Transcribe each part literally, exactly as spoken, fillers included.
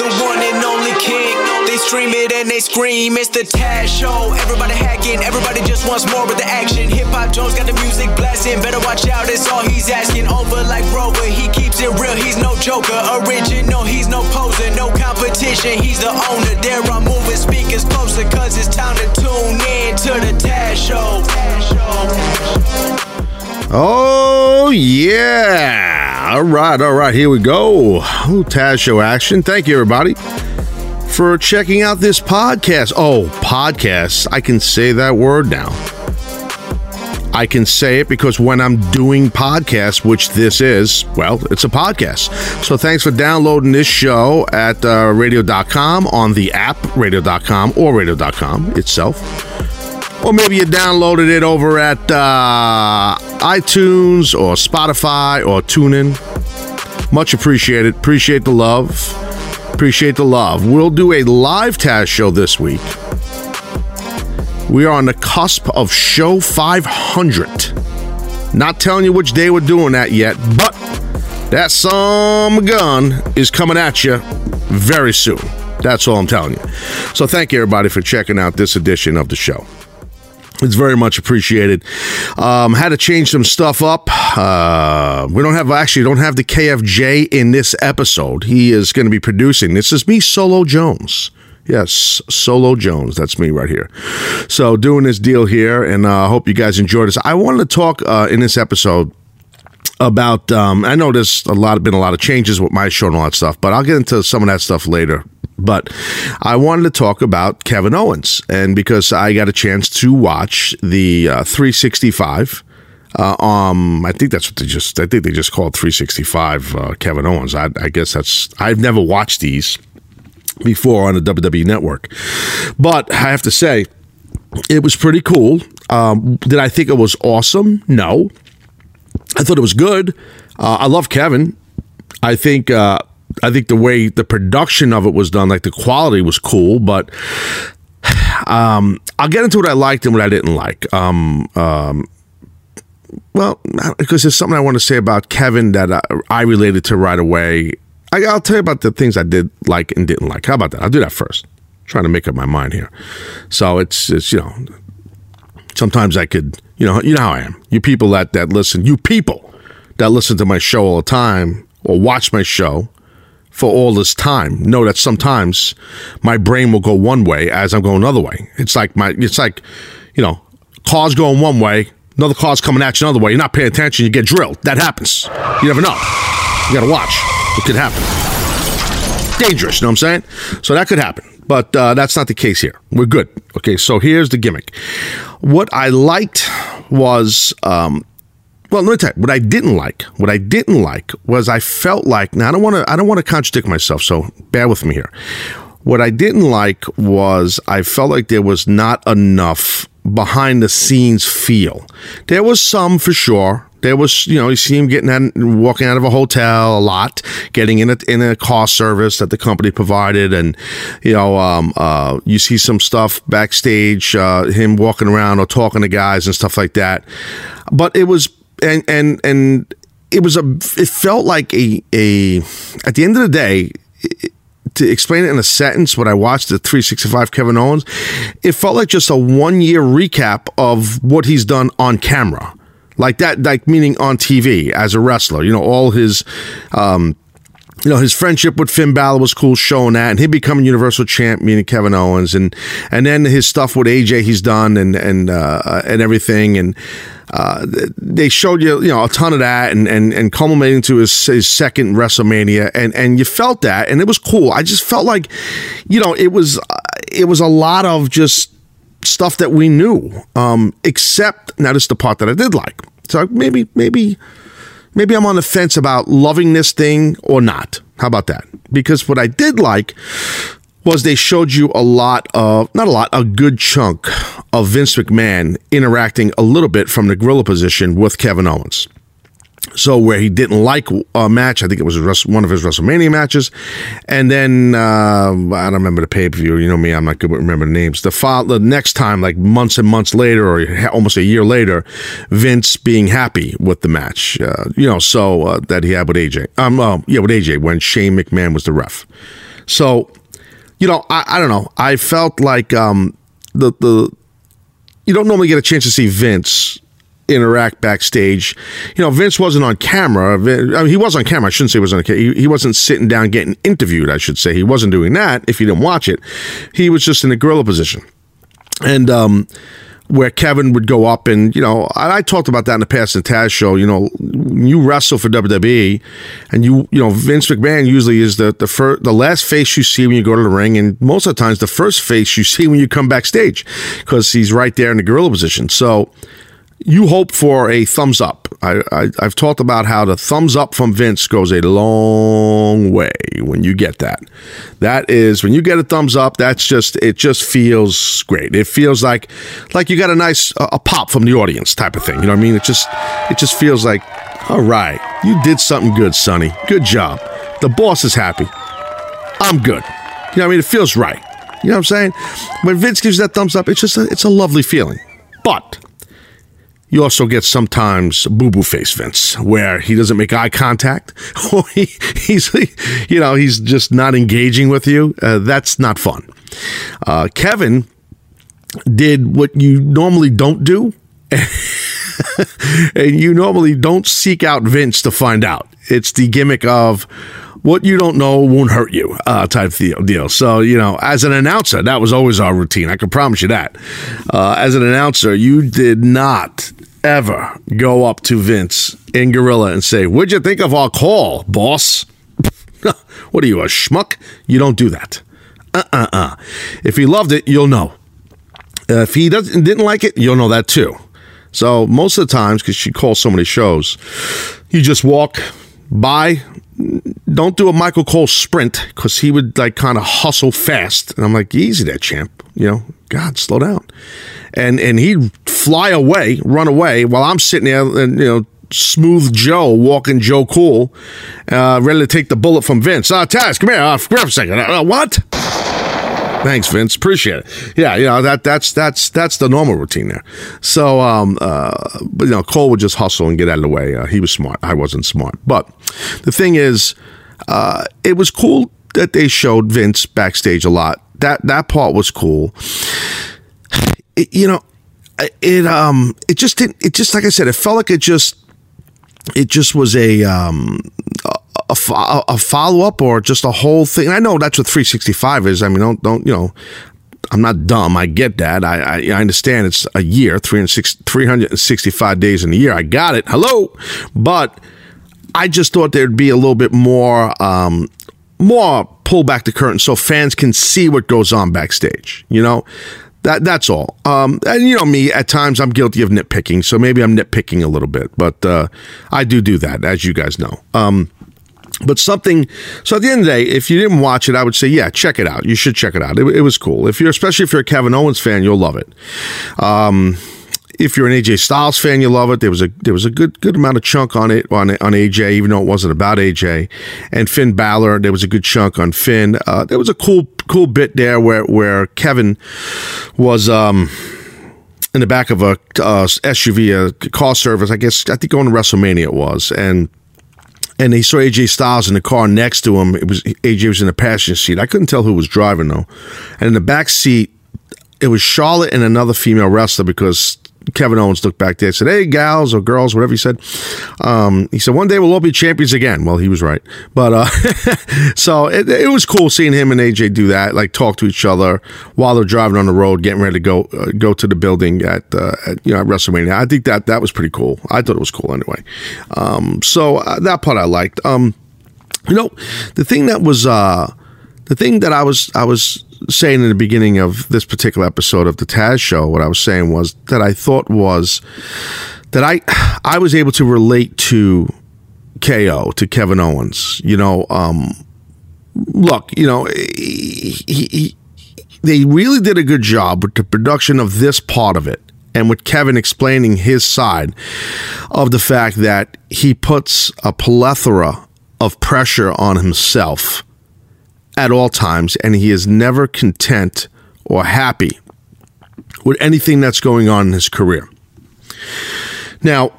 the one and only king. They stream it and they scream, it's the Taz Show. Everybody hacking, everybody just wants more with the action. Hip-Hop Jones got the music blasting, better watch out, it's all he's asking. Over like Rover, he keeps it real, he's no joker. Original, he's no poser, no competition, he's the owner. There I'm moving speakers closer, cause it's time to tune in to the Taz Show. Oh, yeah. All right, all right, here we go. Ooh, Taz Show action. Thank you, everybody, for checking out this podcast. Oh, podcast. I can say that word now. I can say it because when I'm doing podcasts, which this is, well, it's a podcast. So thanks for downloading this show at uh, radio dot com, on the app, radio dot com, or radio dot com itself. Or maybe you downloaded it over at uh, iTunes or Spotify or TuneIn. Much appreciated. Appreciate the love. Appreciate the love. We'll do a live Taz Show this week. We are on the cusp of show five hundred. Not telling you which day we're doing that yet, but that some gun is coming at you very soon. That's all I'm telling you. So thank you, everybody, for checking out this edition of the show. It's very much appreciated. Um, had to change some stuff up. Uh, we don't have actually don't have the K F J in this episode. He is going to be producing. This is me, Solo Jones. Yes, Solo Jones. That's me right here. So doing this deal here, and I uh, hope you guys enjoyed this. I wanted to talk uh, in this episode about. Um, I know there's a lot been a lot of changes with my show and all that stuff, but I'll get into some of that stuff later. But I wanted to talk about Kevin Owens, and because I got a chance to watch the uh, three sixty-five, uh, um, I think that's what they just, I think they just called three sixty-five uh, Kevin Owens. I, I guess that's, I've never watched these before on the W W E Network, but I have to say it was pretty cool. Um, did I think it was awesome? No. I thought it was good. Uh, I love Kevin. I think, uh, I think the way the production of it was done, like the quality was cool, but um, I'll get into what I liked and what I didn't like. Um, um, well, because there's something I want to say about Kevin that I, I related to right away. I, I'll tell you about the things I did like and didn't like. How about that? I'll do that first. I'm trying to make up my mind here. So it's, it's, you know, sometimes I could, you know, you know how I am. You people that, that listen, you people that listen to my show all the time or watch my show for all this time, know that sometimes my brain will go one way as I'm going another way. It's like my, it's like, you know, car's going one way, another car's coming at you another way. You're not paying attention, you get drilled. That happens. You never know. You gotta watch. It could happen. Dangerous, you know what I'm saying? So that could happen, but uh, that's not the case here. We're good. Okay, so here's the gimmick. What I liked was, um, well, let me tell you, what I didn't like, what I didn't like was I felt like, now I don't want to, I don't want to contradict myself, so bear with me here. What I didn't like was I felt like there was not enough behind the scenes feel. There was some for sure. There was, you know, you see him getting out, walking out of a hotel a lot, getting in a, in a car service that the company provided. And, you know, um, uh, you see some stuff backstage, uh, him walking around or talking to guys and stuff like that. But it was, And and and it was a. It felt like a a. At the end of the day, it, to explain it in a sentence, when I watched the three sixty-five Kevin Owens, it felt like just a one year recap of what he's done on camera, like that, like meaning on T V as a wrestler. You know, all his. Um, You know, his friendship with Finn Balor was cool, showing that, and him becoming Universal Champ, meaning Kevin Owens, and and then his stuff with A J he's done, and and uh, and everything, and uh, they showed you you know a ton of that, and and and culminating to his, his second WrestleMania, and and you felt that, and it was cool. I just felt like, you know, it was it was a lot of just stuff that we knew, um, except now this is the part that I did like. So maybe maybe. Maybe I'm on the fence about loving this thing or not. How about that? Because what I did like was they showed you a lot of, not a lot, a good chunk of Vince McMahon interacting a little bit from the gorilla position with Kevin Owens. So where he didn't like a match, I think it was one of his WrestleMania matches, and then uh, I don't remember the pay-per-view. You know me, I'm not good with remembering names. The, fo- the next time, like months and months later, or almost a year later, Vince being happy with the match, uh, you know, so uh, that he had with A J. Um, uh, yeah, with A J when Shane McMahon was the ref. So, you know, I, I don't know. I felt like um, the the you don't normally get a chance to see Vince interact backstage. You know, Vince wasn't on camera. I mean, he was on camera. I shouldn't say he was on camera. He, he wasn't sitting down getting interviewed, I should say. He wasn't doing that if you didn't watch it. He was just in a gorilla position. And um, where Kevin would go up and, you know, I, I talked about that in the past in the Taz show. You know, you wrestle for W W E and you, you know, Vince McMahon usually is the, the, fir- the last face you see when you go to the ring, and most of the times the first face you see when you come backstage because he's right there in the gorilla position. So, you hope for a thumbs up. I, I, I've talked about how the thumbs up from Vince goes a long way when you get that. That is, when you get a thumbs up, that's just, it just feels great. It feels like, like you got a nice, uh, a pop from the audience type of thing. You know what I mean? It just, it just feels like, all right, you did something good, Sonny. Good job. The boss is happy. I'm good. You know what I mean? It feels right. You know what I'm saying? When Vince gives that thumbs up, it's just, a, it's a lovely feeling. But you also get sometimes boo-boo face Vince, where he doesn't make eye contact, or he, he's, he, you know, he's just not engaging with you. Uh, that's not fun. Uh, Kevin did what you normally don't do, and you normally don't seek out Vince to find out. It's the gimmick of what you don't know won't hurt you, uh, type deal. So, you know, as an announcer, that was always our routine. I can promise you that. Uh, as an announcer, you did not ever go up to Vince in gorilla and say, "What'd you think of our call, boss?" What are you, a schmuck? You don't do that. Uh-uh-uh. If he loved it, you'll know. Uh, if he doesn't didn't like it, you'll know that too. So most of the times, because she calls so many shows, you just walk by. Don't do a Michael Cole sprint, because he would like kind of hustle fast, and I'm like, easy there, champ. You know, God, slow down. And and he'd fly away, run away, while I'm sitting there, and you know, smooth Joe, walking Joe Cool, uh, ready to take the bullet from Vince. Ah, uh, Taz, come here, uh, come here for a second. Uh, what? Thanks, Vince. Appreciate it. Yeah, you know, that that's that's that's the normal routine there. So, um, uh, but you know, Cole would just hustle and get out of the way. Uh, he was smart. I wasn't smart. But the thing is, uh, it was cool that they showed Vince backstage a lot. That that part was cool. It, you know, it um, it just didn't. It just, like I said, it felt like it just, it just was a um. A, A, fo- a follow-up or just a whole thing. And I know that's what three sixty-five is. I mean, don't, don't, you know, I'm not dumb. I get that. I I, I understand it's a year, three hundred sixty-five days in a year. I got it. Hello. But I just thought there'd be a little bit more, um, more pull back the curtain so fans can see what goes on backstage, you know? That that's all. Um, and you know me, at times I'm guilty of nitpicking, so maybe I'm nitpicking a little bit. But uh, I do do that, as you guys know. Um But something, so at the end of the day, if you didn't watch it, I would say, yeah, check it out. You should check it out. It, it was cool. If you're, especially if you're a Kevin Owens fan, you'll love it. Um, if you're an A J Styles fan, you'll love it. There was a there was a good good amount of chunk on it on on A J, even though it wasn't about A J. And Finn Balor, there was a good chunk on Finn. Uh, there was a cool cool bit there where where Kevin was. Um, in the back of a uh, S U V, a car service, I guess, I think going to WrestleMania it was, and. And they saw A J Styles in the car next to him. It was A J was in the passenger seat. I couldn't tell who was driving, though. And in the back seat, it was Charlotte and another female wrestler, because Kevin Owens looked back there and said, "Hey, gals," or "girls," whatever he said. Um, he said, "One day we'll all be champions again." Well, he was right. But uh, so it, it was cool seeing him and A J do that, like talk to each other while they're driving on the road, getting ready to go uh, go to the building at, uh, at you know at WrestleMania. I think that that was pretty cool. I thought it was cool anyway. Um, so uh, that part I liked. Um, you know, the thing that was uh, the thing that I was I was. saying in the beginning of this particular episode of the Taz show, what I was saying was that I thought was that I I was able to relate to K O, to Kevin Owens. You know, um, look, you know, he, he, he, they really did a good job with the production of this part of it. and with Kevin explaining his side of the fact that he puts a plethora of pressure on himself at all times, and he is never content or happy with anything that's going on in his career. Now,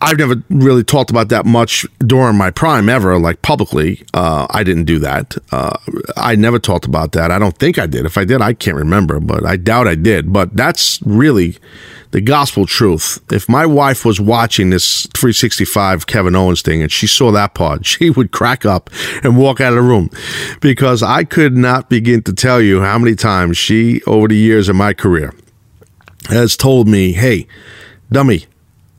I've never really talked about that much during my prime ever, like publicly. Uh, I didn't do that. Uh, I never talked about that. I don't think I did. If I did, I can't remember, but I doubt I did. But that's really the gospel truth. If my wife was watching this three sixty-five Kevin Owens thing and she saw that part, she would crack up and walk out of the room, because I could not begin to tell you how many times she, over the years of my career, has told me, hey, dummy,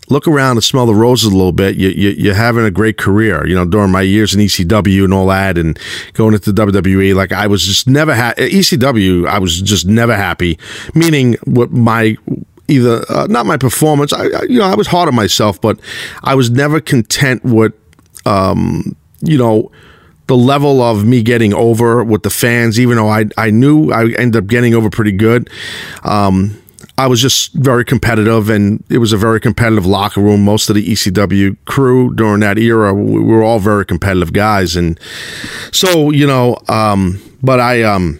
look around and smell the roses a little bit. You, you, you're having a great career, you know, during my years in E C W and all that, and going into W W E. Like, I was just never happy. E C W, I was just never happy, meaning what my, either, uh, not my performance. I, I, you know, I was hard on myself, but I was never content with, um, you know, the level of me getting over with the fans, even though I, I knew I ended up getting over pretty good. Um, I was just very competitive, and it was a very competitive locker room. Most of the E C W crew during that era, we were all very competitive guys. And so, you know, um, but I um,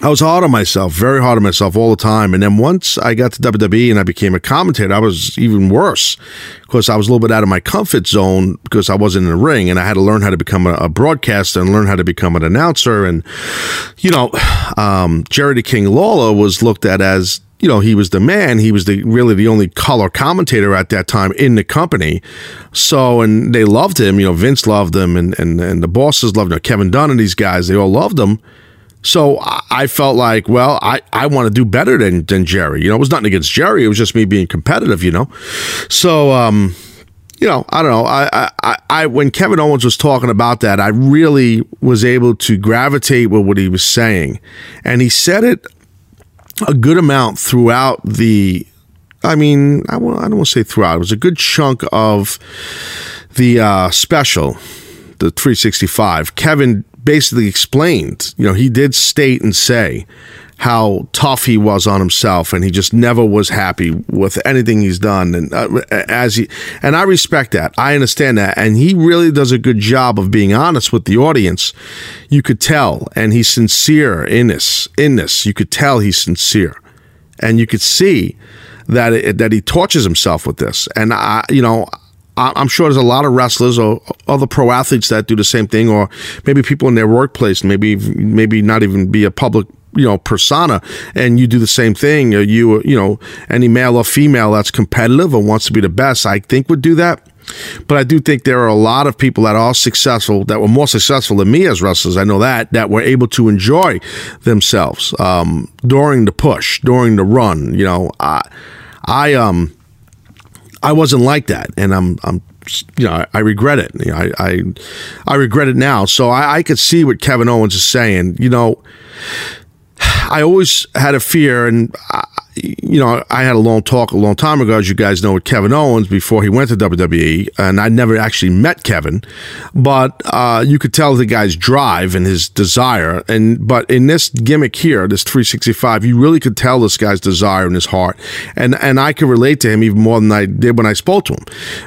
I was hard on myself, very hard on myself all the time. And then once I got to W W E and I became a commentator, I was even worse, because I was a little bit out of my comfort zone because I wasn't in the ring, and I had to learn how to become a, a broadcaster and learn how to become an announcer. And, you know, um, Jerry the King Lawler was looked at as, you know, he was the man. He was the really the only color commentator at that time in the company. So, and they loved him. You know, Vince loved him, and and, and the bosses loved him. Kevin Dunn and these guys, they all loved him. So I felt like, well, I, I want to do better than, than Jerry. You know, it was nothing against Jerry. It was just me being competitive, you know. So, um, you know, I don't know. I, I, I when Kevin Owens was talking about that, I really was able to gravitate with what he was saying. And he said it a good amount throughout the, I mean, I, w- I don't want to say throughout, it was a good chunk of the uh, special, the three sixty-five. Kevin basically explained, you know, he did state and say how tough he was on himself, and he just never was happy with anything he's done. And uh, as he, and I respect that. I understand that. And he really does a good job of being honest with the audience. You could tell, and he's sincere in this, in this, you could tell he's sincere, and you could see that, it, that he tortures himself with this. And I, you know, I'm sure there's a lot of wrestlers or other pro athletes that do the same thing, or maybe people in their workplace, maybe, maybe not even be a public, you know, persona, and you do the same thing. You, you know, any male or female that's competitive or wants to be the best, I think would do that. But I do think there are a lot of people that are successful, that were more successful than me as wrestlers. I know that, that were able to enjoy themselves um, during the push, during the run. You know, I, I, um, I wasn't like that, and I'm, I'm, you know, I regret it. You know, I, I, I regret it now. So I, I could see what Kevin Owens is saying. You know, I always had a fear, and I, you know, I had a long talk a long time ago, as you guys know, with Kevin Owens before he went to W W E, and I never actually met Kevin, but uh, you could tell the guy's drive and his desire. And but in this gimmick here, this three sixty-five, you really could tell this guy's desire in his heart, and and I could relate to him even more than I did when I spoke to him,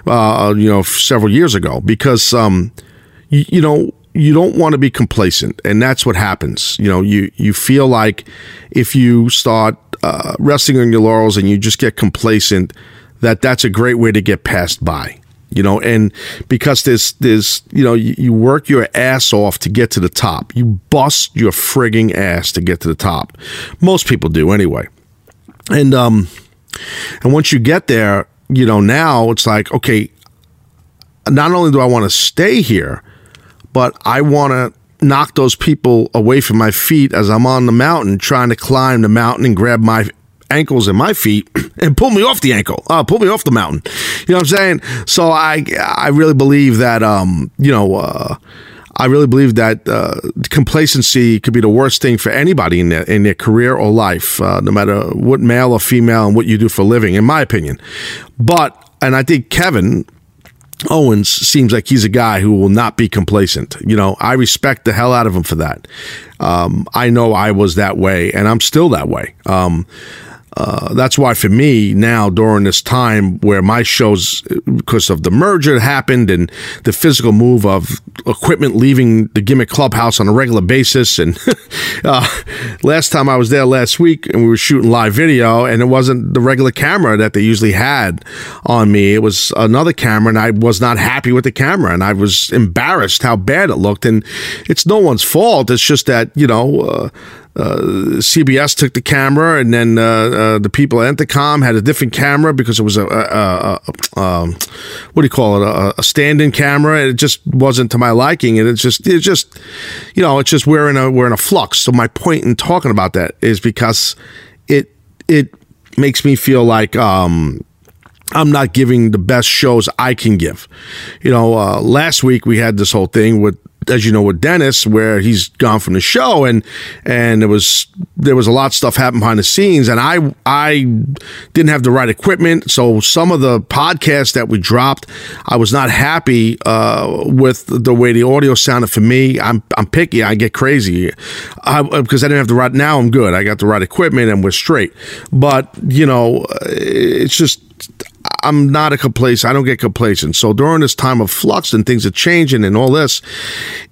uh, you know, several years ago, because um, you, you know. You don't want to be complacent, and that's what happens. You know, you, you feel like if you start uh, resting on your laurels and you just get complacent, that that's a great way to get passed by. You know, and because there's, there's, you know, you, you work your ass off to get to the top. You bust your frigging ass to get to the top. Most people do anyway. And um, and once you get there, you know, now it's like, okay, not only do I want to stay here, but I want to knock those people away from my feet as I'm on the mountain, trying to climb the mountain and grab my ankles and my feet and pull me off the ankle, uh, pull me off the mountain. You know what I'm saying? So I, I really believe that, um, you know, uh, I really believe that uh, complacency could be the worst thing for anybody in their, in their career or life, uh, no matter what male or female and what you do for a living, in my opinion. But, and I think Kevin Owens seems like he's a guy who will not be complacent. You know, I respect the hell out of him for that. Um, I know I was that way, and I'm still that way. Um, Uh, that's why for me now, during this time where my shows, because of the merger that happened and the physical move of equipment leaving the Gimmick Clubhouse on a regular basis, and uh, last time I was there last week and we were shooting live video, and it wasn't the regular camera that they usually had on me. It was another camera, and I was not happy with the camera, and I was embarrassed how bad it looked. And it's no one's fault. It's just that, you know, uh, Uh, C B S took the camera, and then uh, uh, the people at Entercom had a different camera because it was a, a, a, a um, what do you call it, a, a stand-in camera. It just wasn't to my liking, and it's just, it's just, you know, it's just we're in a we're in a flux. So my point in talking about that is because it it makes me feel like um, I'm not giving the best shows I can give. You know, uh, last week we had this whole thing with, as you know, with Dennis, where he's gone from the show, and and there was there was a lot of stuff happening behind the scenes, and I I didn't have the right equipment, so some of the podcasts that we dropped, I was not happy uh, with the way the audio sounded for me. I'm I'm picky, I get crazy, because I, I didn't have the right. Now I'm good, I got the right equipment, and we're straight. But you know, it's just, I'm not a complacent. I don't get complacent. So during this time of flux and things are changing and all this,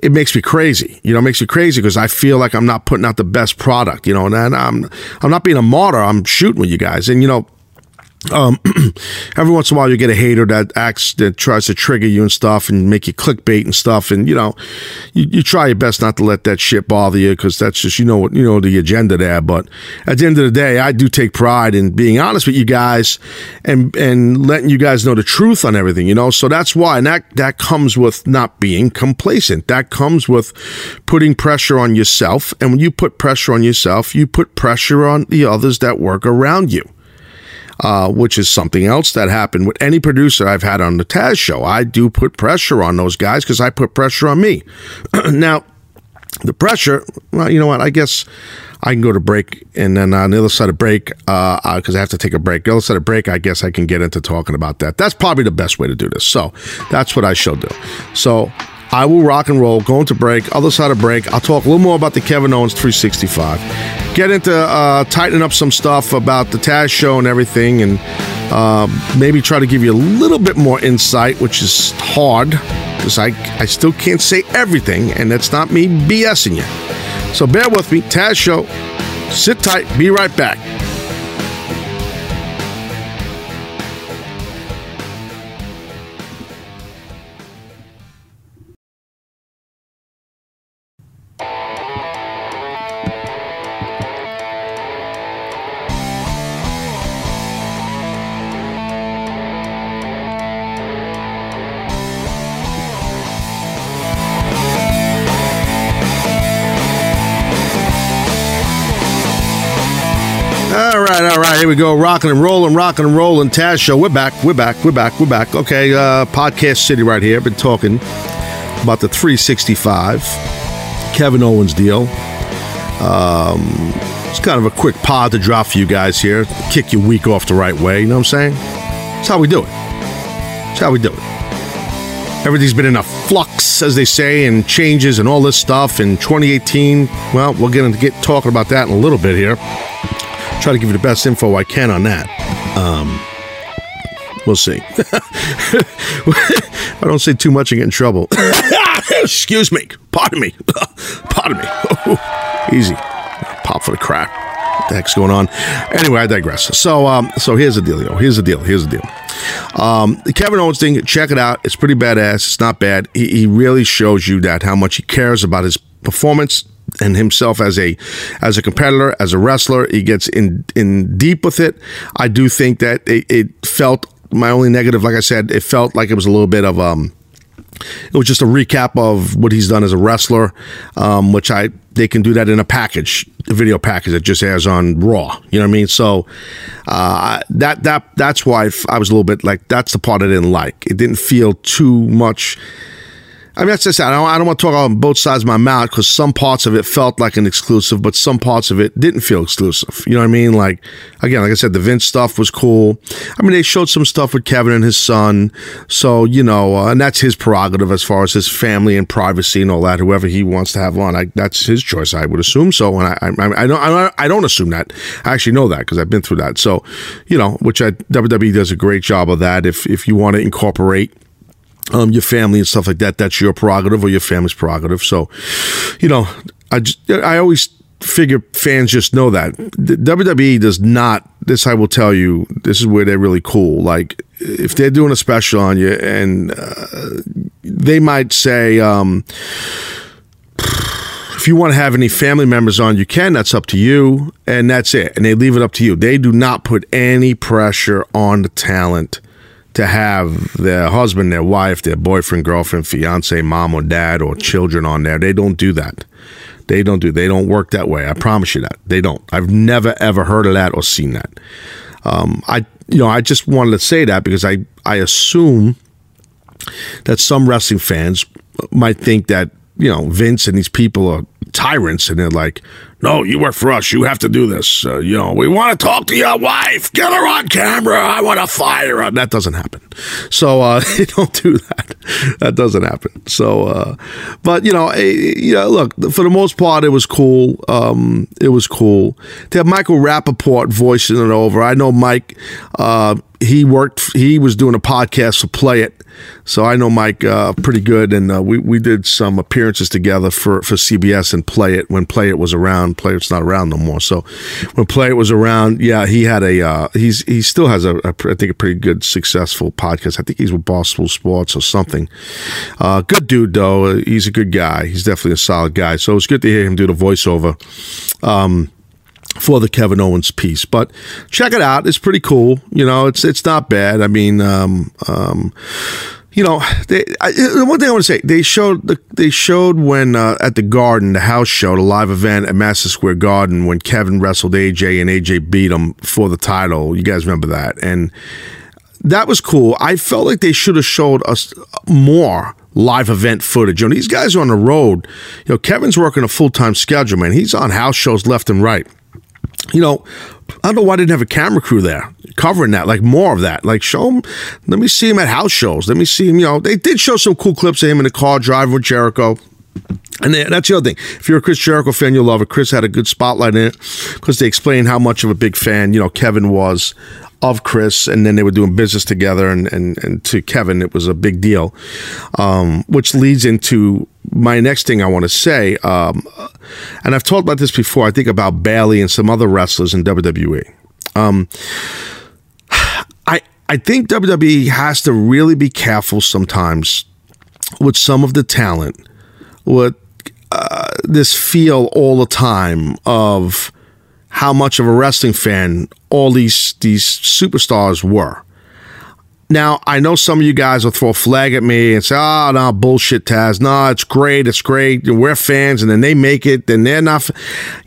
it makes me crazy. You know, it makes me crazy because I feel like I'm not putting out the best product. You know, and I'm I'm not being a martyr. I'm shooting with you guys, and you know, um, every once in a while you get a hater that acts that tries to trigger you and stuff and make you clickbait and stuff. And you know, you, you try your best not to let that shit bother you because that's just, you know what, you know the agenda there. But at the end of the day, I do take pride in being honest with you guys and and letting you guys know the truth on everything. You know, so that's why, and that that comes with not being complacent. That comes with putting pressure on yourself, and when you put pressure on yourself, you put pressure on the others that work around you. Uh, which is something else that happened with any producer I've had on the Taz show. I do put pressure on those guys because I put pressure on me. Now, the pressure, well, you know what? I guess I can go to break, and then on the other side of break, because uh, uh, I have to take a break. The other side of break, I guess I can get into talking about that. That's probably the best way to do this. So that's what I shall do. So I will rock and roll, go into break, other side of break. I'll talk a little more about the Kevin Owens three sixty-five. Get into uh, tightening up some stuff about the Taz show and everything, and uh, maybe try to give you a little bit more insight, which is hard because I, I still can't say everything, and that's not me BSing you. So bear with me. Taz show. Sit tight. Be right back. Here we go, rocking and rolling, rocking and rolling. Taz show, we're back, we're back, we're back, we're back. Okay, uh, Podcast City right here. Been talking about the three sixty-five Kevin Owens deal. Um, it's kind of a quick pod to drop for you guys here. Kick your week off the right way. You know what I'm saying? That's how we do it. That's how we do it. Everything's been in a flux, as they say, and changes and all this stuff. In twenty eighteen, well, we're going to get talking about that in a little bit here. Try to give you the best info I can on that. Um, we'll see. I don't say too much and get in trouble. Excuse me. Pardon me. Pardon me. Oh, easy. Pop for the crap. What the heck's going on? Anyway, I digress. So, um, so here's the deal, yo. Here's the deal. Here's the deal. Um, the Kevin Owens thing, check it out. It's pretty badass. It's not bad. He, he really shows you that how much he cares about his performance and himself as a as a competitor, as a wrestler. He gets in in deep with it. I do think that it, it felt, my only negative, like I said, it felt like it was a little bit of um it was just a recap of what he's done as a wrestler, um which I they can do that in a package, a video package that just airs on Raw. You know what I mean? So uh that that that's why I was a little bit like, that's the part I didn't like. It didn't feel too much. I mean, that's just I don't, I don't want to talk on both sides of my mouth, because some parts of it felt like an exclusive, but some parts of it didn't feel exclusive. You know what I mean? Like, again, like I said, the Vince stuff was cool. I mean, they showed some stuff with Kevin and his son. So, you know, uh, and that's his prerogative as far as his family and privacy and all that, whoever he wants to have on. I, that's his choice, I would assume so. And I, I, I, don't, I don't assume that. I actually know that because I've been through that. So, you know, which I, W W E does a great job of that. If, if you want to incorporate Um, your family and stuff like that, that's your prerogative or your family's prerogative. So, you know, I just, I always figure fans just know that. The W W E does not, this I will tell you, this is where they're really cool. Like, if they're doing a special on you and uh, they might say, um, if you want to have any family members on, you can, that's up to you, and that's it. And they leave it up to you. They do not put any pressure on the talent to have their husband, their wife, their boyfriend, girlfriend, fiance, mom or dad or children on there. They don't do that. They don't do. They don't work that way. I promise you that. They don't. I've never, ever heard of that or seen that. Um, I, you know, I just wanted to say that because I, I assume that some wrestling fans might think that, you know, Vince and these people are tyrants, and they're like, no, you work for us, you have to do this, uh, you know, we want to talk to your wife, get her on camera, I want to fire her. That doesn't happen. So uh they don't do that. That doesn't happen. So uh but you know, it, you know, look, for the most part it was cool. Um it was cool to have Michael Rappaport voicing it over. I know Mike, uh he worked, he was doing a podcast for Play It. So I know Mike uh, pretty good, and uh, we, we did some appearances together for, for C B S and Play It when Play It was around. Play It's not around no more. So when Play It was around, yeah, he had a, uh, he's he still has, a, a I think, a pretty good, successful podcast. I think he's with Barstool Sports or something. Uh, good dude, though. He's a good guy. He's definitely a solid guy. So it was good to hear him do the voiceover Um for the Kevin Owens piece. But check it out. It's pretty cool. You know, it's it's not bad. I mean, um, um, you know, they, I, one thing I want to say, they showed the, they showed when uh, at the Garden, the house show, the live event at Madison Square Garden, when Kevin wrestled A J and A J beat him for the title. You guys remember that? And that was cool. I felt like they should have showed us more live event footage. You know, these guys are on the road. You know, Kevin's working a full-time schedule, man. He's on house shows left and right. You know, I don't know why I didn't have a camera crew there covering that, like more of that. Like, show him, let me see him at house shows. Let me see him, you know, they did show some cool clips of him in the car driving with Jericho. And that's the other thing. If you're a Chris Jericho fan, you'll love it. Chris had a good spotlight in it because they explained how much of a big fan, you know, Kevin was of Chris, and then they were doing business together, and, and, and to Kevin, it was a big deal, um, which leads into my next thing I want to say, um, and I've talked about this before, I think, about Bayley and some other wrestlers in W W E. Um, I, I think W W E has to really be careful sometimes with some of the talent, with Uh, this feel all the time of how much of a wrestling fan all these these superstars were. Now, I know some of you guys will throw a flag at me and say, oh, no, bullshit, Taz. No, it's great. It's great. We're fans, and then they make it, then they're not. F-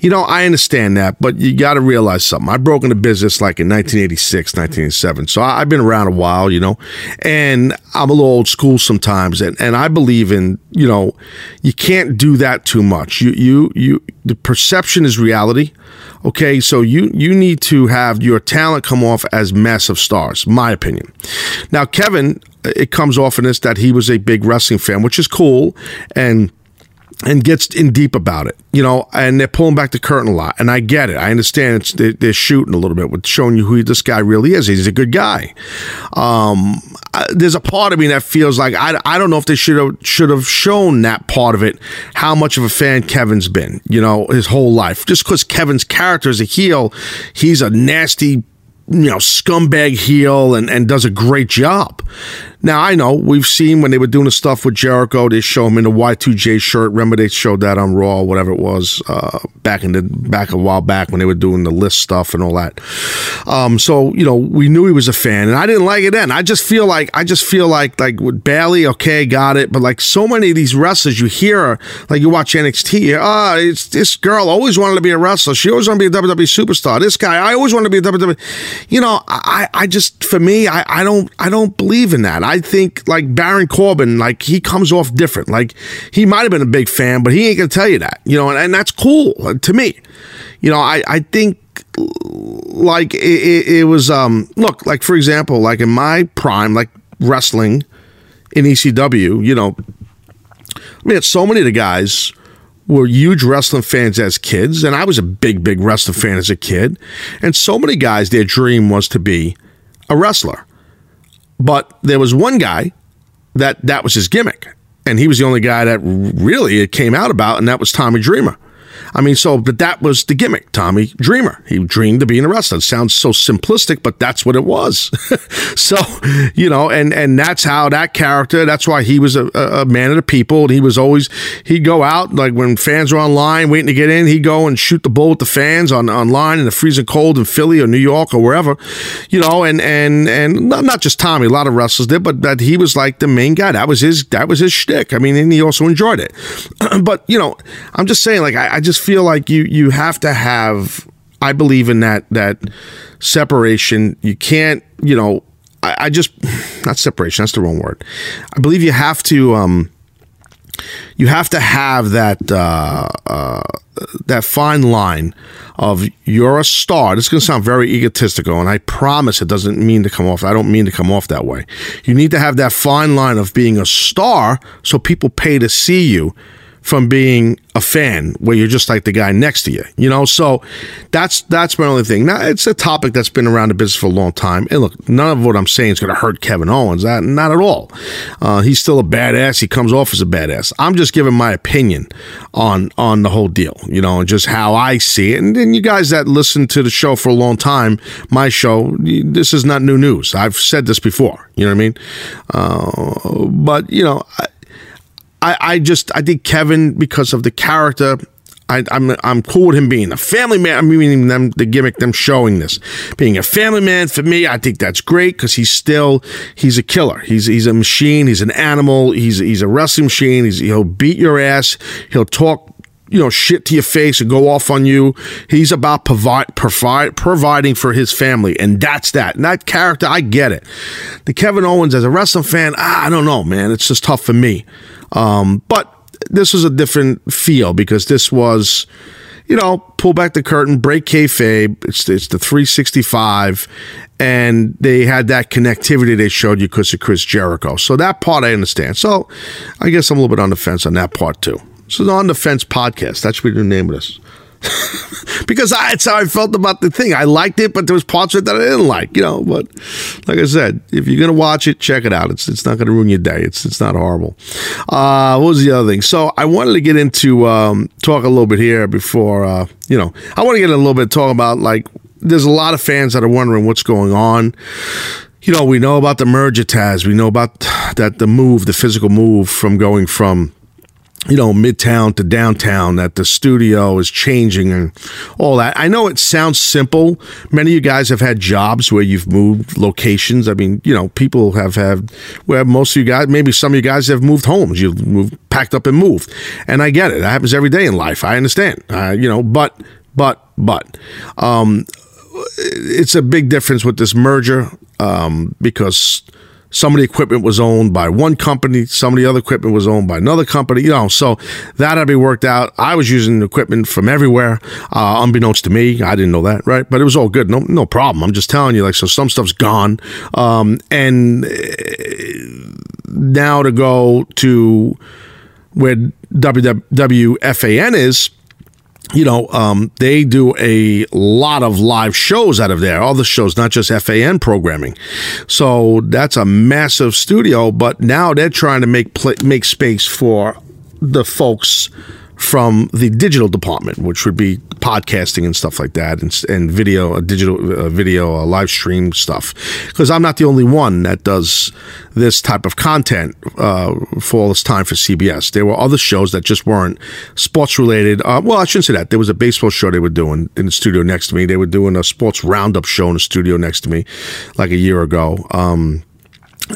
you know, I understand that, but you got to realize something. I broke into business like in nineteen eighty-six, nineteen eighty-seven, so I- I've been around a while, you know, and I'm a little old school sometimes, and, and I believe in, you know, you can't do that too much. You, you, you, the perception is reality. Okay, so you, you need to have your talent come off as massive stars, my opinion. Now, Kevin, it comes off in this that he was a big wrestling fan, which is cool, and and gets in deep about it, you know, and they're pulling back the curtain a lot, and I get it. I understand it's, they're, they're shooting a little bit with showing you who this guy really is. He's a good guy. Um, I, there's a part of me that feels like I, I don't know if they should have should have shown that part of it, how much of a fan Kevin's been, you know, his whole life. Just because Kevin's character is a heel, he's a nasty, you know, scumbag heel, and, and does a great job. Now, I know we've seen when they were doing the stuff with Jericho, they show him in the Y two J shirt. Remember, they showed that on Raw, whatever it was, uh, back in the back a while back when they were doing the list stuff and all that. Um, so, you know, we knew he was a fan, and I didn't like it then. I just feel like, I just feel like, like with Bayley, okay, got it. But like so many of these wrestlers you hear, like you watch N X T, ah, oh, it's this girl always wanted to be a wrestler. She always wanted to be a W W E superstar. This guy, I always wanted to be a W W E. You know, I, I just, for me, I, I don't, I don't believe in that. I, I think, like, Baron Corbin, like, he comes off different. Like, he might have been a big fan, but he ain't going to tell you that, you know, and, and that's cool to me. You know, I, I think, like, it, it, it was, um, look, like, for example, like, in my prime, like, wrestling in E C W, you know, I mean, so many of the guys were huge wrestling fans as kids, and I was a big, big wrestling fan as a kid, and so many guys, their dream was to be a wrestler. But there was one guy that that was his gimmick, and he was the only guy that really it came out about, and that was Tommy Dreamer. I mean, so but that was the gimmick, Tommy Dreamer. He dreamed of being a wrestler. It sounds so simplistic, but that's what it was. So, you know, and and that's how that character, that's why he was a, a man of the people, and he was always, he'd go out, like when fans were online waiting to get in, he'd go and shoot the bull with the fans on online in the freezing cold in Philly or New York or wherever, you know, and and and not just Tommy, a lot of wrestlers did, but that he was like the main guy. That was his, that was his shtick. I mean, and he also enjoyed it. But, you know, I'm just saying, like, I, I just feel like you you have to have, I believe in that that separation. You can't, you know, I, I just, not separation, that's the wrong word. I believe you have to um you have to have that uh, uh that fine line of you're a star. This is going to sound very egotistical, and I promise it doesn't mean to come off. I don't mean to come off that way. You need to have that fine line of being a star so people pay to see you, from being a fan where you're just like the guy next to you, you know? So that's that's my only thing. Now, it's a topic that's been around the business for a long time. And look, none of what I'm saying is going to hurt Kevin Owens. That, not at all. Uh, he's still a badass. He comes off as a badass. I'm just giving my opinion on on the whole deal, you know, and just how I see it. And then you guys that listen to the show for a long time, my show, this is not new news. I've said this before, you know what I mean? Uh, but, you know... I, I, I just, I think Kevin, because of the character, I, I'm I'm cool with him being a family man. I mean, them, the gimmick, them showing this. Being a family man, for me, I think that's great because he's still, he's a killer. He's he's a machine. He's an animal. He's, he's a wrestling machine. He's, he'll beat your ass. He'll talk, you know, shit to your face and go off on you. He's about provide, provide, providing for his family, and that's that. And that character, I get it. The Kevin Owens as a wrestling fan, I don't know, man. It's just tough for me. Um, but this was a different feel because this was, you know, pull back the curtain, break kayfabe. It's, it's the three sixty-five, and they had that connectivity they showed you because of Chris Jericho. So that part I understand. So I guess I'm a little bit on the fence on that part too. This is On the Fence Podcast. That should be the name of this. Because I, that's how I felt about the thing. I liked it, but there was parts of it that I didn't like, you know. But like I said, if you're gonna watch it, check it out. It's it's not gonna ruin your day. It's it's not horrible. Uh, what was the other thing? So I wanted to get into um, talk a little bit here before uh, you know. I want to get a little bit talk about, like, there's a lot of fans that are wondering what's going on. You know, we know about the merger, Taz. We know about that the move, the physical move from going from, you know, midtown to downtown, that the studio is changing and all that. I know it sounds simple. Many of you guys have had jobs where you've moved locations. I mean, you know, people have had, where most of you guys, maybe some of you guys have moved homes. You've moved, packed up and moved. And I get it. That happens every day in life. I understand. Uh, you know, but, but, but, um, it's a big difference with this merger, um, because some of the equipment was owned by one company. Some of the other equipment was owned by another company. You know, so that had to be worked out. I was using equipment from everywhere, uh, unbeknownst to me. I didn't know that, right? But it was all good. No, no problem. I'm just telling you, like, so some stuff's gone. Um, and now to go to where W W F A N is, you know, um, they do a lot of live shows out of there, all the shows, not just F A N programming. So that's a massive studio, but now they're trying to make pl- make space for the folks from the digital department, which would be podcasting and stuff like that, and, and video, uh, digital uh, video, uh, live stream stuff. Because I'm not the only one that does this type of content uh, for all this time for C B S. There were other shows that just weren't sports related. Uh, well, I shouldn't say that. There was a baseball show they were doing in the studio next to me. They were doing a sports roundup show in the studio next to me like a year ago. Um,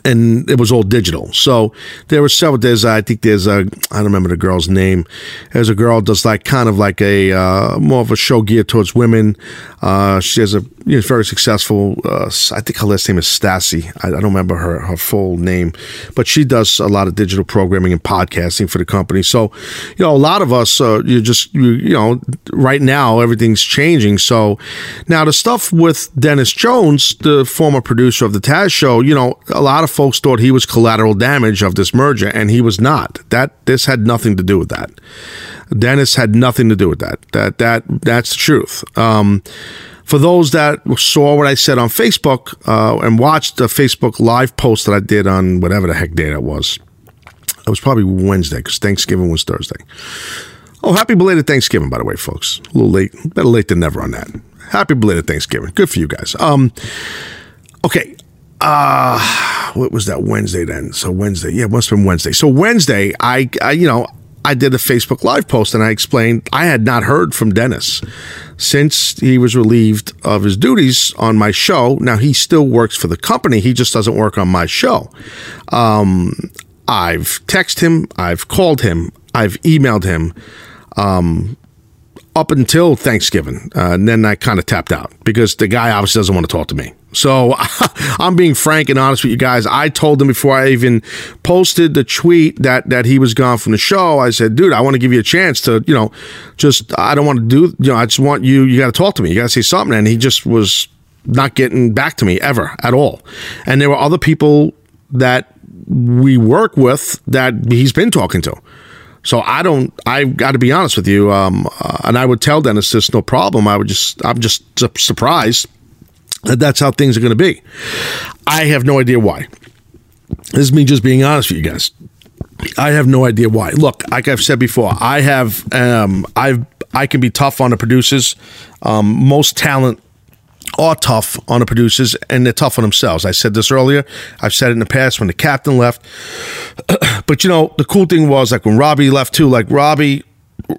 And it was all digital. So there were several, there's, I think there's a, I don't remember the girl's name. There's a girl does like kind of like a, uh, more of a show geared towards women. Uh, she has a He was very successful. Uh, I think her last name is Stasi. I, I don't remember her, her full name, but she does a lot of digital programming and podcasting for the company. So, you know, a lot of us, uh, you just, you, you know, right now everything's changing. So now the stuff with Dennis Jones, the former producer of the Taz show, you know, a lot of folks thought he was collateral damage of this merger, and he was not. That this had nothing to do with that. Dennis had nothing to do with that. That that that's the truth. Um, For those that saw what I said on Facebook uh, and watched the Facebook live post that I did on whatever the heck day that was, it was probably Wednesday because Thanksgiving was Thursday. Oh, happy belated Thanksgiving, by the way, folks. A little late, better late than never on that. Happy belated Thanksgiving. Good for you guys. Um, okay. Uh, what was that Wednesday then? So Wednesday. Yeah, it must have been Wednesday. So Wednesday, I, I you know, I did a Facebook live post and I explained I had not heard from Dennis since he was relieved of his duties on my show. Now, he still works for the company. He just doesn't work on my show. Um, I've texted him. I've called him. I've emailed him um, up until Thanksgiving. Uh, and then I kind of tapped out because the guy obviously doesn't want to talk to me. So I'm being frank and honest with you guys. I told him before I even posted the tweet that, that he was gone from the show. I said, dude, I want to give you a chance to, you know, just, I don't want to do, you know, I just want you, you got to talk to me. You got to say something. And he just was not getting back to me ever at all. And there were other people that we work with that he's been talking to. So I don't, I've got to be honest with you. Um, uh, and I would tell Dennis this, no problem. I would just, I'm just surprised that that's how things are going to be. I have no idea why. This is me just being honest with you guys. I have no idea why. Look, like I've said before, I have, um, I've, I can be tough on the producers. Um, most talent are tough on the producers, and they're tough on themselves. I said this earlier. I've said it in the past when the captain left. But, you know, the cool thing was, like, when Robbie left, too, like, Robbie...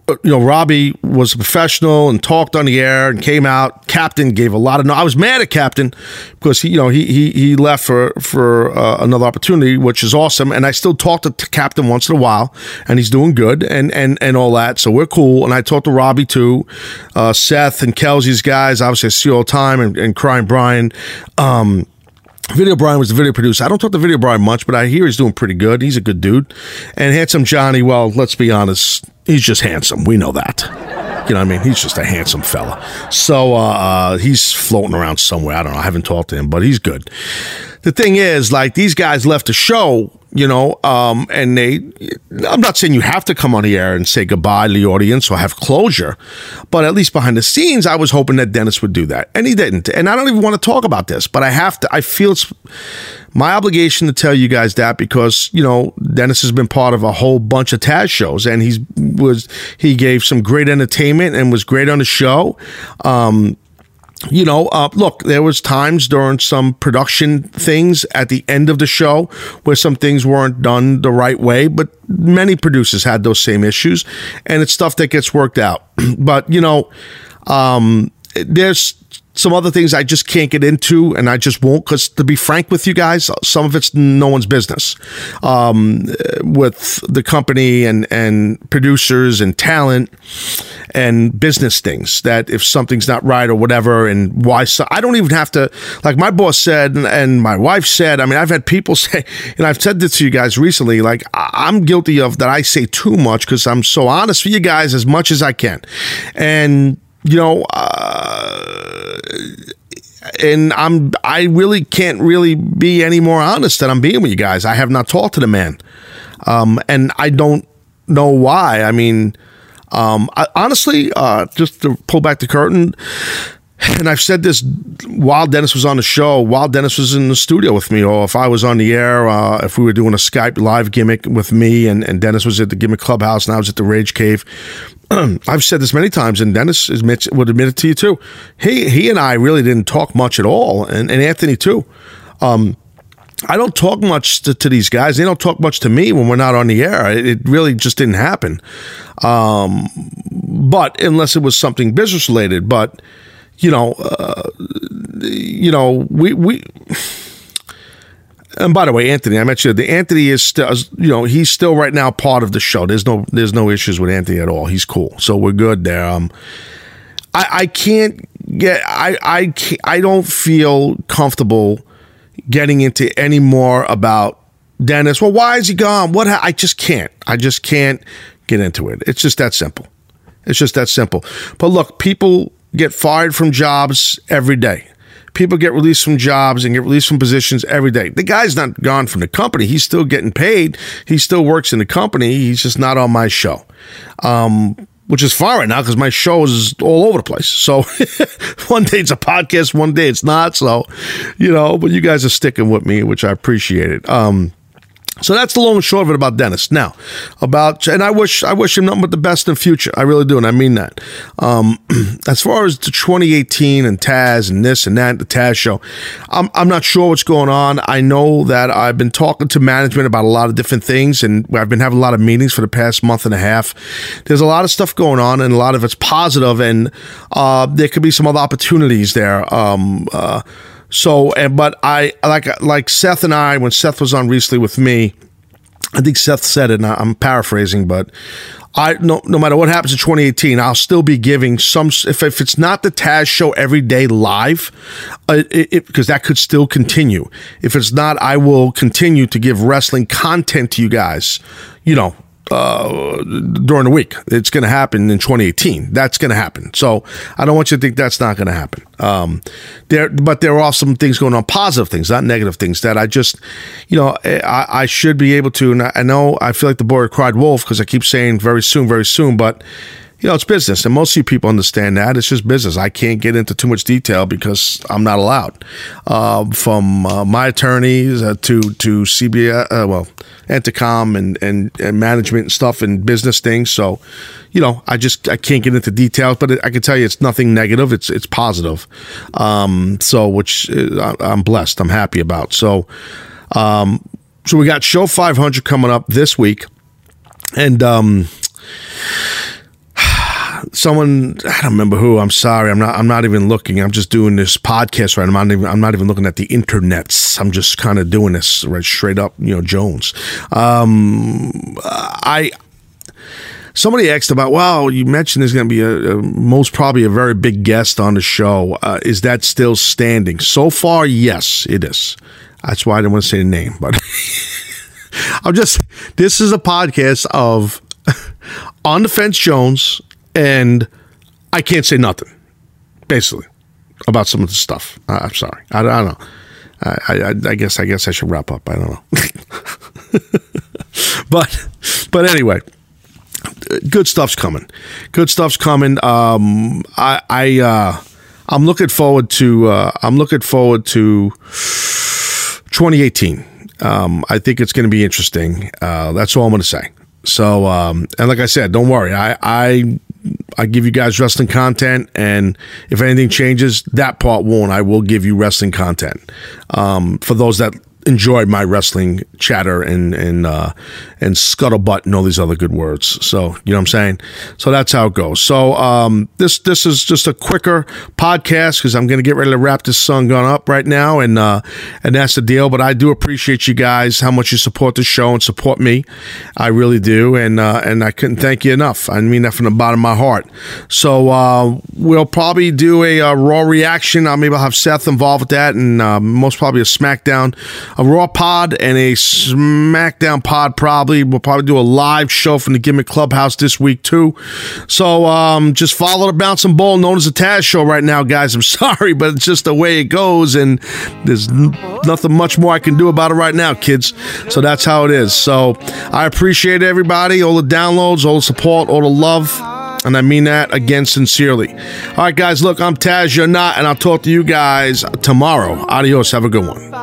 You know, Robbie was a professional and talked on the air and came out. Captain gave a lot of no. I was mad at Captain because he, you know, he he he left for for uh, another opportunity, which is awesome. And I still talk to Captain once in a while, and he's doing good and and and all that. So we're cool. And I talked to Robbie too, uh, Seth and Kelsey's guys. Obviously, I see all the time and, and Crying Brian. Um, Video Brian was the video producer. I don't talk to Video Brian much, but I hear he's doing pretty good. He's a good dude. And Handsome Johnny, well, let's be honest, he's just handsome. We know that. You know what I mean? He's just a handsome fella. So uh, he's floating around somewhere. I don't know. I haven't talked to him, but he's good. The thing is, like, these guys left the show, you know, um, and they, I'm not saying you have to come on the air and say goodbye to the audience or have closure, but at least behind the scenes, I was hoping that Dennis would do that. And he didn't. And I don't even want to talk about this, but I have to, I feel it's my obligation to tell you guys that because, you know, Dennis has been part of a whole bunch of Taz shows, and he's was he gave some great entertainment and was great on the show. Um, you know, uh, look, there was times during some production things at the end of the show where some things weren't done the right way, but many producers had those same issues, and it's stuff that gets worked out. But, you know, um, there's some other things I just can't get into, and I just won't, because to be frank with you guys, some of it's no one's business um, with the company and, and producers and talent and business things, that if something's not right or whatever, and why. So I don't even have to, like my boss said, and, and my wife said, I mean, I've had people say, and I've said this to you guys recently, like I'm guilty of that. I say too much because I'm so honest with you guys as much as I can. And, you know, uh, and I'm, I really can't really be any more honest than I'm being with you guys. I have not talked to the man. Um, and I don't know why. I mean, um, I, honestly, uh, just to pull back the curtain, and I've said this while Dennis was on the show, while Dennis was in the studio with me, or if I was on the air, uh, if we were doing a Skype live gimmick with me, and, and Dennis was at the Gimmick Clubhouse and I was at the Rage Cave. I've said this many times, and Dennis admits, would admit it to you too. He he and I really didn't talk much at all, and, and Anthony too. Um, I don't talk much to, to these guys. They don't talk much to me when we're not on the air. It, it really just didn't happen. Um, but unless it was something business related, but you know, uh, you know, we we. And by the way, Anthony, I mentioned the Anthony is still, you know, he's still right now part of the show. There's no, there's no issues with Anthony at all. He's cool, so we're good there. Um, I, I can't get, I, I, I don't feel comfortable getting into any more about Dennis. Well, why is he gone? What? Ha- I just can't. I just can't get into it. It's just that simple. It's just that simple. But look, people get fired from jobs every day. People get released from jobs and get released from positions every day. The guy's not gone from the company. He's still getting paid. He still works in the company. He's just not on my show, um, which is fine right now because my show is all over the place. So one day it's a podcast, one day it's not. So, you know, but you guys are sticking with me, which I appreciate it. Um, so that's the long and short of it about Dennis. Now, about, and I wish I wish him nothing but the best in the future. I really do, and I mean that. Um, as far as the twenty eighteen and Taz and this and that, the Taz show, I'm I'm not sure what's going on. I know that I've been talking to management about a lot of different things, and I've been having a lot of meetings for the past month and a half. There's a lot of stuff going on, and a lot of it's positive, and uh, there could be some other opportunities there. Um, uh, So, and but I like like Seth and I, when Seth was on recently with me, I think Seth said it, and I'm paraphrasing, but I no no matter what happens in twenty eighteen, I'll still be giving some. If if it's not the Taz show every day live, uh, it because that could still continue. If it's not, I will continue to give wrestling content to you guys, you know, uh, during the week. It's going to happen in twenty eighteen. That's going to happen. So I don't want you to think that's not going to happen. Um, there, but there are some things going on, positive things, not negative things, that I just, you know, I, I should be able to. And I, I know I feel like the boy cried wolf because I keep saying very soon, very soon, but you know, it's business, and most of you people understand that. It's just business. I can't get into too much detail because I'm not allowed. Uh, from uh, my attorneys uh, to to C B S, uh, well, Entercom and, and and management and stuff and business things. So, you know, I just I can't get into details, but I can tell you it's nothing negative. It's it's positive. Um, so, which I'm blessed. I'm happy about. So, um, so we got show five hundred coming up this week, and um. Someone, I don't remember who. I'm sorry. I'm not. I'm not even looking. I'm just doing this podcast right now. I'm not even. I'm not even looking at the internets. I'm just kind of doing this right straight up. You know, Jones. Um, I. Somebody asked about. Well, you mentioned there's going to be a, a most probably a very big guest on the show. Uh, is that still standing? So far, yes, it is. That's why I didn't want to say the name, but I'm just. This is a podcast of On the Fence Jones. And I can't say nothing, basically, about some of the stuff. I, I'm sorry. I, I don't know. I, I, I guess I guess I should wrap up. I don't know. but but anyway, good stuff's coming. Good stuff's coming. Um, I I uh, I'm looking forward to uh, I'm looking forward to twenty eighteen. Um, I think it's going to be interesting. Uh, that's all I'm going to say. So um, and like I said, don't worry. I I. I give you guys wrestling content, and if anything changes, that part won't. I will give you wrestling content um, for those that enjoy my wrestling chatter and and uh, and scuttlebutt and all these other good words. So you know what I'm saying. So that's how it goes. So um, this this is just a quicker podcast because I'm going to get ready to wrap this sun gun up right now, and uh, and that's the deal. But I do appreciate you guys how much you support the show and support me. I really do, and uh, and I couldn't thank you enough. I mean that from the bottom of my heart. So uh, we'll probably do a, a Raw reaction. Uh, maybe I'll have Seth involved with that, and uh, most probably a SmackDown. A Raw pod and a SmackDown pod probably. We'll probably do a live show from the Gimmick Clubhouse this week too. So um, just follow the bouncing ball known as the Taz show right now, guys. I'm sorry, but it's just the way it goes, and there's n- nothing much more I can do about it right now, kids. So that's how it is. So I appreciate everybody, all the downloads, all the support, all the love. And I mean that, again, sincerely. All right, guys, look, I'm Taz, you're not, and I'll talk to you guys tomorrow. Adios. Have a good one.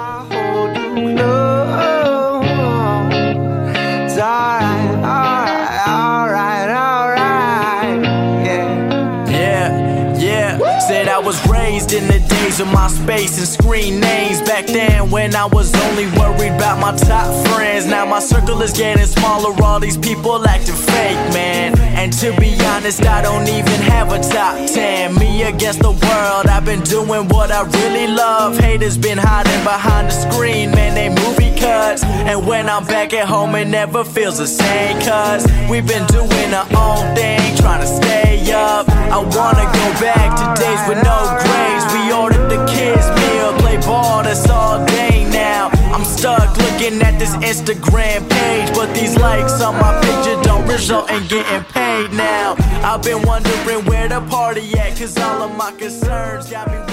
In the days of my space and screen names, back then when I was only worried about my top friends, now my circle is getting smaller, all these people acting fake, man. And to be honest, I don't even have a top ten. Me against the world, I've been doing what I really love. Haters been hiding behind the screen, man, they movie cuts. And when I'm back at home, it never feels the same, cause we've been doing our own thing, trying to stay up. I wanna go back to days with no grades. We ordered the kids' meal, play ball, that's all day now. I'm stuck looking at this Instagram page, but these likes on my picture don't result in getting paid now. I've been wondering where the party at, cause all of my concerns got me